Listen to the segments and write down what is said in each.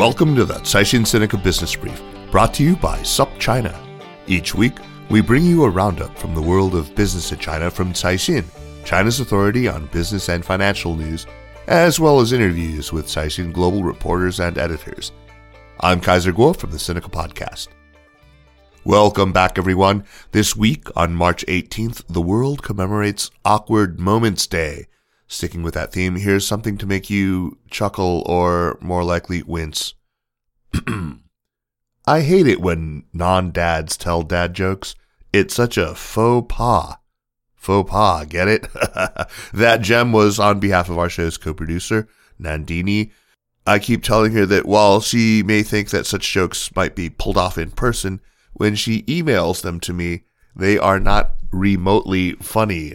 Welcome to the Caixin Sinica Business Brief, brought to you by SUP China. Each week, we bring you a roundup from the world of business in China from Caixin, China's authority on business and financial news, as well as interviews with Caixin Global reporters and editors. I'm Kaiser Guo from the Sinica Podcast. Welcome back, everyone. This week, on March 18th, the world commemorates Awkward Moments Day. Sticking with that theme, here's something to make you chuckle or, more likely, wince. I hate it when non-dads tell dad jokes. It's such a faux pas. Faux pas, get it? That gem was on behalf of our show's co-producer, Nandini. I keep telling her that while she may think that such jokes might be pulled off in person, when she emails them to me, they are not remotely funny.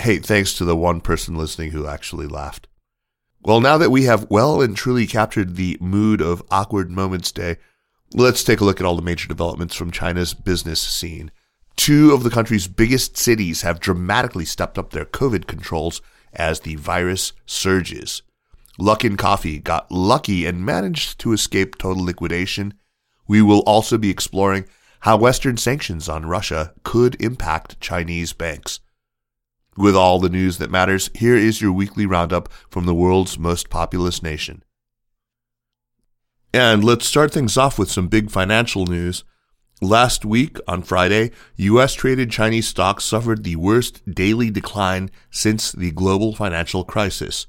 Hey, thanks to the one person listening who actually laughed. Well, now that we have well and truly captured the mood of Awkward Moments Day, let's take a look at all the major developments from China's business scene. Two of the country's biggest cities have dramatically stepped up their COVID controls as the virus surges. Luckin Coffee got lucky and managed to escape total liquidation. We will also be exploring how Western sanctions on Russia could impact Chinese banks. With all the news that matters, here is your weekly roundup from the world's most populous nation. And let's start things off with some big financial news. Last week, on Friday, U.S.-traded Chinese stocks suffered the worst daily decline since the global financial crisis.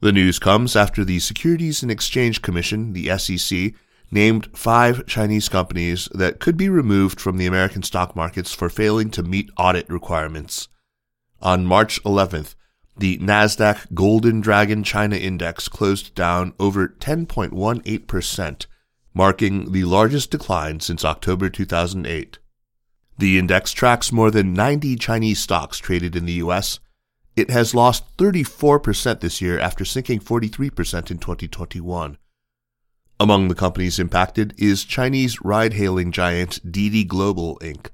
The news comes after the Securities and Exchange Commission, the SEC, named 5 Chinese companies that could be removed from the American stock markets for failing to meet audit requirements. On March 11th, the NASDAQ Golden Dragon China Index closed down over 10.18%, marking the largest decline since October 2008. The index tracks more than 90 Chinese stocks traded in the U.S. It has lost 34% this year after sinking 43% in 2021. Among the companies impacted is Chinese ride-hailing giant Didi Global, Inc.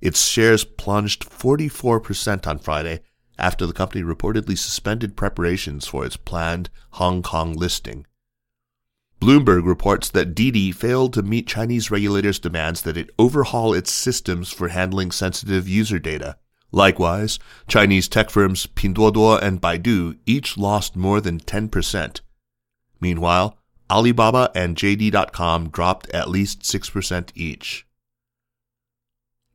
Its shares plunged 44% on Friday after the company reportedly suspended preparations for its planned Hong Kong listing. Bloomberg reports that Didi failed to meet Chinese regulators' demands that it overhaul its systems for handling sensitive user data. Likewise, Chinese tech firms Pinduoduo and Baidu each lost more than 10%. Meanwhile, Alibaba and JD.com dropped at least 6% each.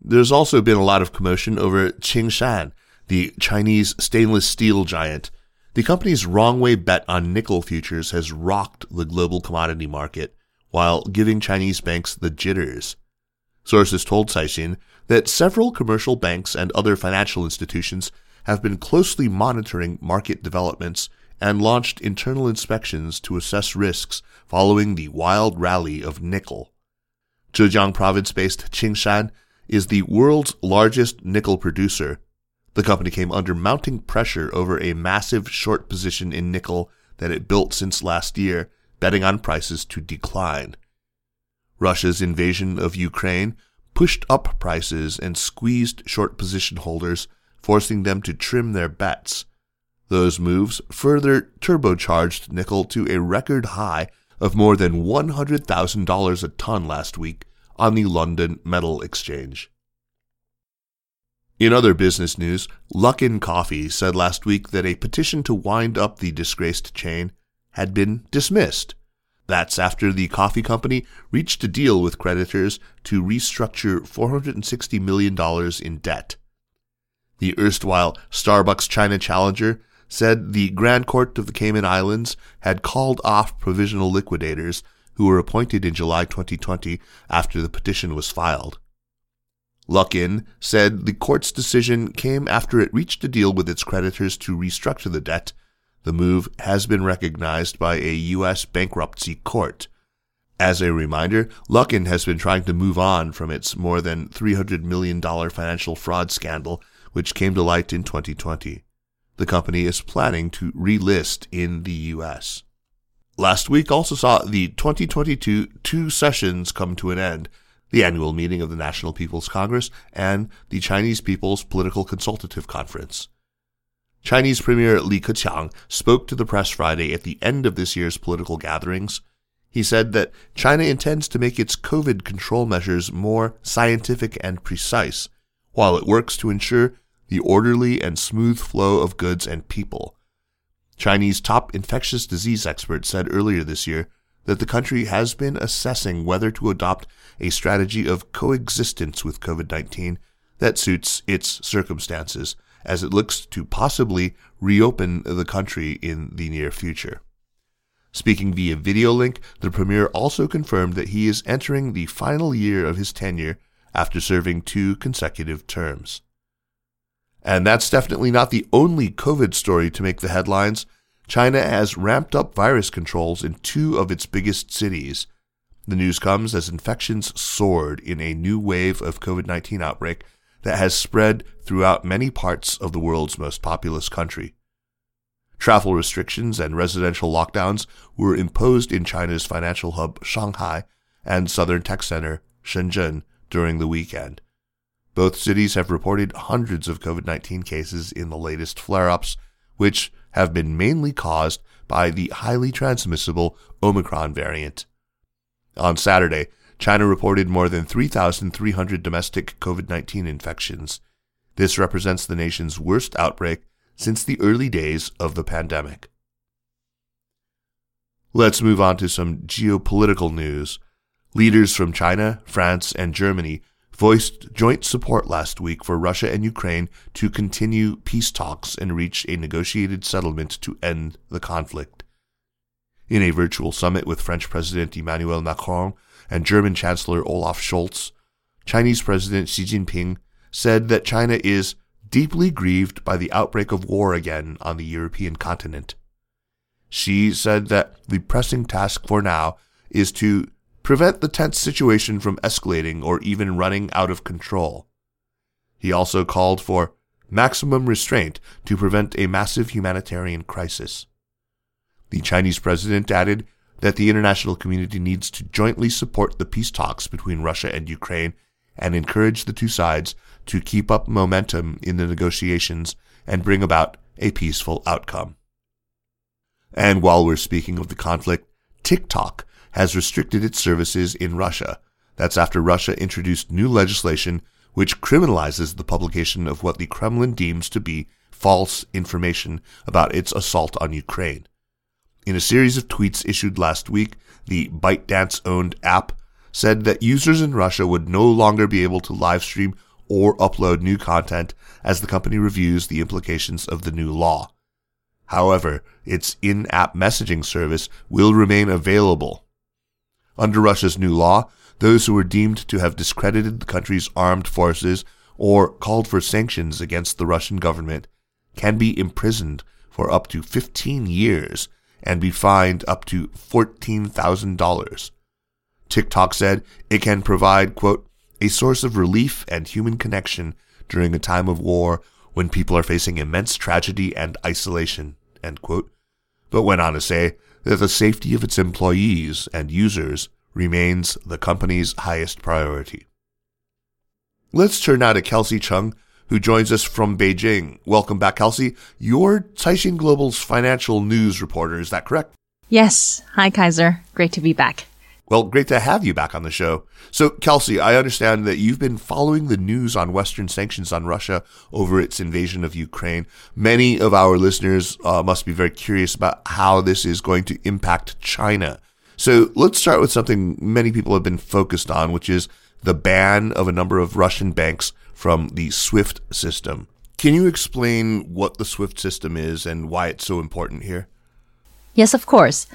There's also been a lot of commotion over Qingshan, the Chinese stainless steel giant. The company's wrong-way bet on nickel futures has rocked the global commodity market, while giving Chinese banks the jitters. Sources told Caixin that several commercial banks and other financial institutions have been closely monitoring market developments and launched internal inspections to assess risks following the wild rally of nickel. Zhejiang province-based Qingshan is the world's largest nickel producer. The company came under mounting pressure over a massive short position in nickel that it built since last year, betting on prices to decline. Russia's invasion of Ukraine pushed up prices and squeezed short position holders, forcing them to trim their bets. Those moves further turbocharged nickel to a record high of more than $100,000 a ton last week on the London Metal Exchange. In other business news, Luckin Coffee said last week that a petition to wind up the disgraced chain had been dismissed. That's after the coffee company reached a deal with creditors to restructure $460 million in debt. The erstwhile Starbucks China challenger said the Grand Court of the Cayman Islands had called off provisional liquidators who were appointed in July 2020 after the petition was filed. Luckin said the court's decision came after it reached a deal with its creditors to restructure the debt. The move has been recognized by a U.S. bankruptcy court. As a reminder, Luckin has been trying to move on from its more than $300 million financial fraud scandal, which came to light in 2020. The company is planning to relist in the U.S. Last week also saw the 2022 two sessions come to an end, the annual meeting of the National People's Congress and the Chinese People's Political Consultative Conference. Chinese Premier Li Keqiang spoke to the press Friday at the end of this year's political gatherings. He said that China intends to make its COVID control measures more scientific and precise, while it works to ensure the orderly and smooth flow of goods and people. Chinese top infectious disease experts said earlier this year that the country has been assessing whether to adopt a strategy of coexistence with COVID-19 that suits its circumstances, as it looks to possibly reopen the country in the near future. Speaking via video link, the premier also confirmed that he is entering the final year of his tenure after serving two consecutive terms. And that's definitely not the only COVID story to make the headlines. China has ramped up virus controls in two of its biggest cities. The news comes as infections soared in a new wave of COVID-19 outbreak that has spread throughout many parts of the world's most populous country. Travel restrictions and residential lockdowns were imposed in China's financial hub, Shanghai, and southern tech center, Shenzhen, during the weekend. Both cities have reported hundreds of COVID-19 cases in the latest flare-ups, which have been mainly caused by the highly transmissible Omicron variant. On Saturday, China reported more than 3,300 domestic COVID-19 infections. This represents the nation's worst outbreak since the early days of the pandemic. Let's move on to some geopolitical news. Leaders from China, France, and Germany voiced joint support last week for Russia and Ukraine to continue peace talks and reach a negotiated settlement to end the conflict. In a virtual summit with French President Emmanuel Macron and German Chancellor Olaf Scholz, Chinese President Xi Jinping said that China is deeply grieved by the outbreak of war again on the European continent. Xi said that the pressing task for now is to prevent the tense situation from escalating or even running out of control. He also called for maximum restraint to prevent a massive humanitarian crisis. The Chinese president added that the international community needs to jointly support the peace talks between Russia and Ukraine and encourage the two sides to keep up momentum in the negotiations and bring about a peaceful outcome. And while we're speaking of the conflict, TikTok has restricted its services in Russia. That's after Russia introduced new legislation which criminalizes the publication of what the Kremlin deems to be false information about its assault on Ukraine. In a series of tweets issued last week, the ByteDance-owned app said that users in Russia would no longer be able to livestream or upload new content as the company reviews the implications of the new law. However, its in-app messaging service will remain available. Under Russia's new law, those who were deemed to have discredited the country's armed forces or called for sanctions against the Russian government can be imprisoned for up to 15 years and be fined up to $14,000. TikTok said it can provide, quote, a source of relief and human connection during a time of war when people are facing immense tragedy and isolation, end quote, but went on to say that the safety of its employees and users remains the company's highest priority. Let's turn now to Kelsey Chung, who joins us from Beijing. Welcome back, Kelsey. You're Caixin Global's financial news reporter, is that correct? Yes. Hi, Kaiser. Great to be back. Well, great to have you back on the show. So, Kelsey, I understand that you've been following the news on Western sanctions on Russia over its invasion of Ukraine. Many of our listeners must be very curious about how this is going to impact China. So let's start with something many people have been focused on, which is the ban of a number of Russian banks from the SWIFT system. Can you explain what the SWIFT system is and why it's so important here? Yes, of course.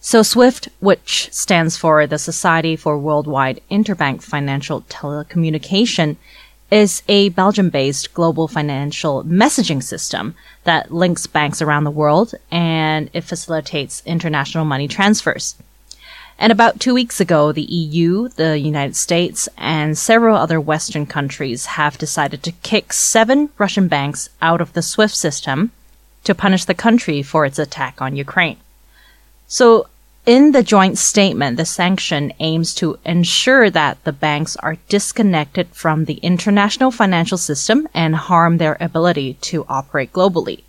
So SWIFT, which stands for the Society for Worldwide Interbank Financial Telecommunication, is a Belgium-based global financial messaging system that links banks around the world, and it facilitates international money transfers. And about 2 weeks ago, the EU, the United States, and several other Western countries have decided to kick 7 Russian banks out of the SWIFT system to punish the country for its attack on Ukraine. So in the joint statement, the sanction aims to ensure that the banks are disconnected from the international financial system and harm their ability to operate globally.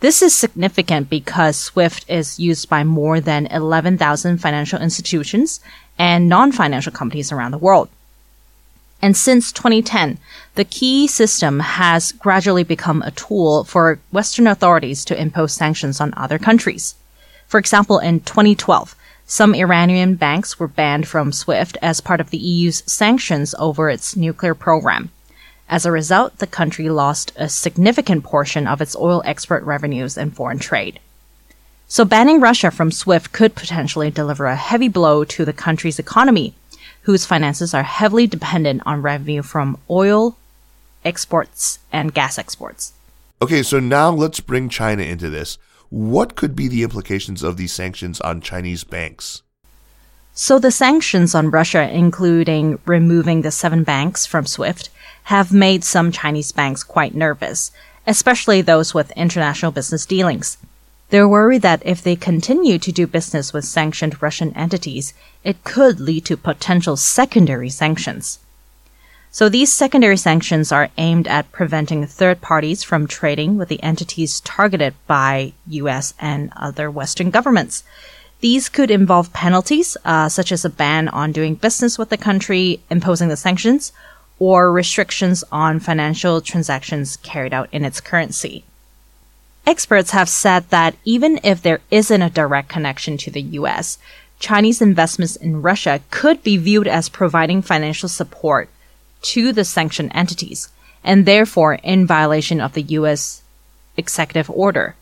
This is significant because SWIFT is used by more than 11,000 financial institutions and non-financial companies around the world. And since 2010, the key system has gradually become a tool for Western authorities to impose sanctions on other countries. For example, in 2012, some Iranian banks were banned from SWIFT as part of the EU's sanctions over its nuclear program. As a result, the country lost a significant portion of its oil export revenues and foreign trade. So banning Russia from SWIFT could potentially deliver a heavy blow to the country's economy, whose finances are heavily dependent on revenue from oil exports and gas exports. Okay, so now let's bring China into this. What could be the implications of these sanctions on Chinese banks? So the sanctions on Russia, including removing the 7 banks from SWIFT, have made some Chinese banks quite nervous, especially those with international business dealings. They're worried that if they continue to do business with sanctioned Russian entities, it could lead to potential secondary sanctions. So these secondary sanctions are aimed at preventing third parties from trading with the entities targeted by U.S. and other Western governments. These could involve penalties, such as a ban on doing business with the country, imposing the sanctions, or restrictions on financial transactions carried out in its currency. Experts have said that even if there isn't a direct connection to the U.S., Chinese investments in Russia could be viewed as providing financial support to the sanctioned entities, and therefore in violation of the U.S. executive order,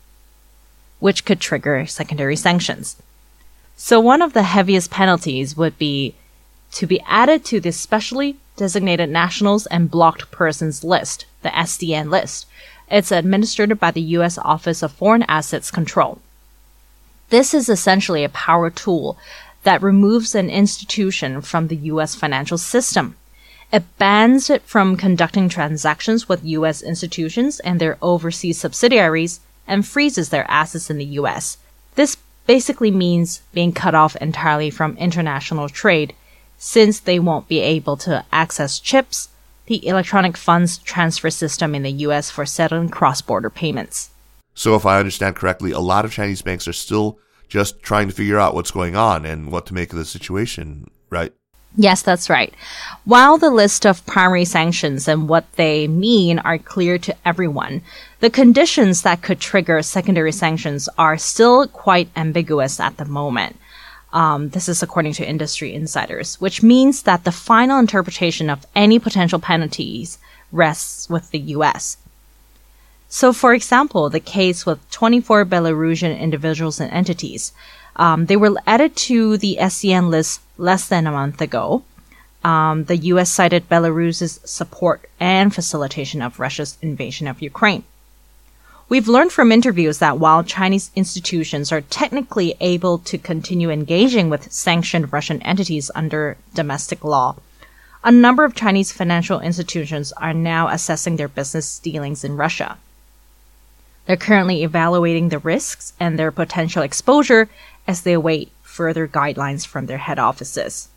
which could trigger secondary sanctions. So one of the heaviest penalties would be to be added to the specially designated nationals and blocked persons list, the SDN list. It's administered by the U.S. Office of Foreign Assets Control. This is essentially a power tool that removes an institution from the U.S. financial system. It bans it from conducting transactions with U.S. institutions and their overseas subsidiaries and freezes their assets in the U.S. This basically means being cut off entirely from international trade, since they won't be able to access CHIPS, the electronic funds transfer system in the U.S. for settling cross-border payments. So if I understand correctly, a lot of Chinese banks are still just trying to figure out what's going on and what to make of the situation, right? Yes, that's right. While the list of primary sanctions and what they mean are clear to everyone, the conditions that could trigger secondary sanctions are still quite ambiguous at the moment. This is according to industry insiders, which means that the final interpretation of any potential penalties rests with the U.S. So, for example, the case with 24 Belarusian individuals and entities, they were added to the SCN list less than a month ago. The U.S. cited Belarus's support and facilitation of Russia's invasion of Ukraine. We've learned from interviews that while Chinese institutions are technically able to continue engaging with sanctioned Russian entities under domestic law, a number of Chinese financial institutions are now assessing their business dealings in Russia. They're currently evaluating the risks and their potential exposure as they await further guidelines from their head offices.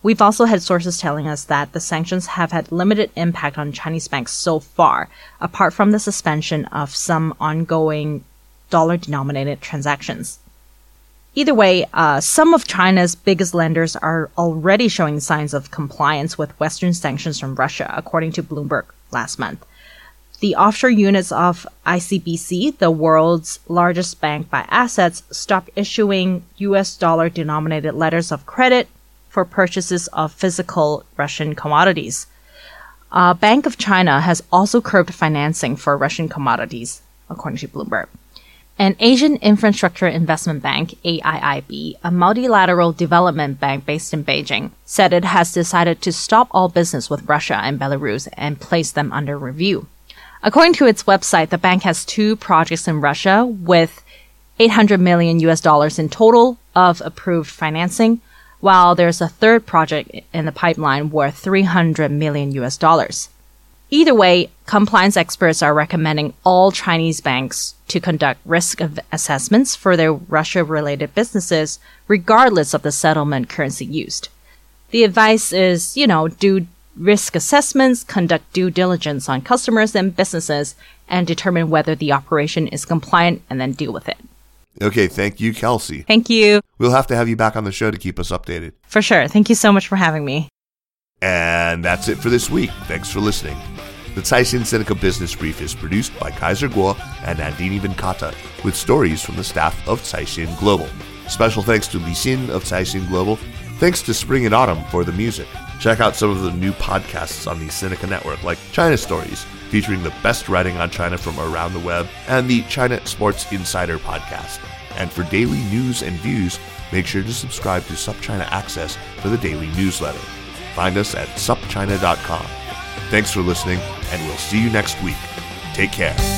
We've also had sources telling us that the sanctions have had limited impact on Chinese banks so far, apart from the suspension of some ongoing dollar-denominated transactions. Either way, some of China's biggest lenders are already showing signs of compliance with Western sanctions from Russia, according to Bloomberg last month. The offshore units of ICBC, the world's largest bank by assets, stopped issuing U.S. dollar-denominated letters of credit for purchases of physical Russian commodities. Bank of China has also curbed financing for Russian commodities, according to Bloomberg. An Asian Infrastructure Investment Bank, AIIB, a multilateral development bank based in Beijing, said it has decided to stop all business with Russia and Belarus and place them under review. According to its website, the bank has two projects in Russia with $800 million in total of approved financing, while there's a third project in the pipeline worth $300 million. Either way, compliance experts are recommending all Chinese banks to conduct risk assessments for their Russia-related businesses, regardless of the settlement currency used. The advice is, do risk assessments, conduct due diligence on customers and businesses, and determine whether the operation is compliant, and then deal with it. Okay, thank you, Kelsey. Thank you. We'll have to have you back on the show to keep us updated. For sure. Thank you so much for having me. And that's it for this week. Thanks for listening. The Caixin Sinica Business Brief is produced by Kaiser Guo and Nandini Venkata, with stories from the staff of Caixin Global. Special thanks to Li Xin of Caixin Global. Thanks to Spring and Autumn for the music. Check out some of the new podcasts on the Sinica Network, like China Stories, featuring the best writing on China from around the web, and the China Sports Insider podcast. And for daily news and views, make sure to subscribe to SUP China Access for the daily newsletter. Find us at supchina.com. Thanks for listening, and we'll see you next week. Take care.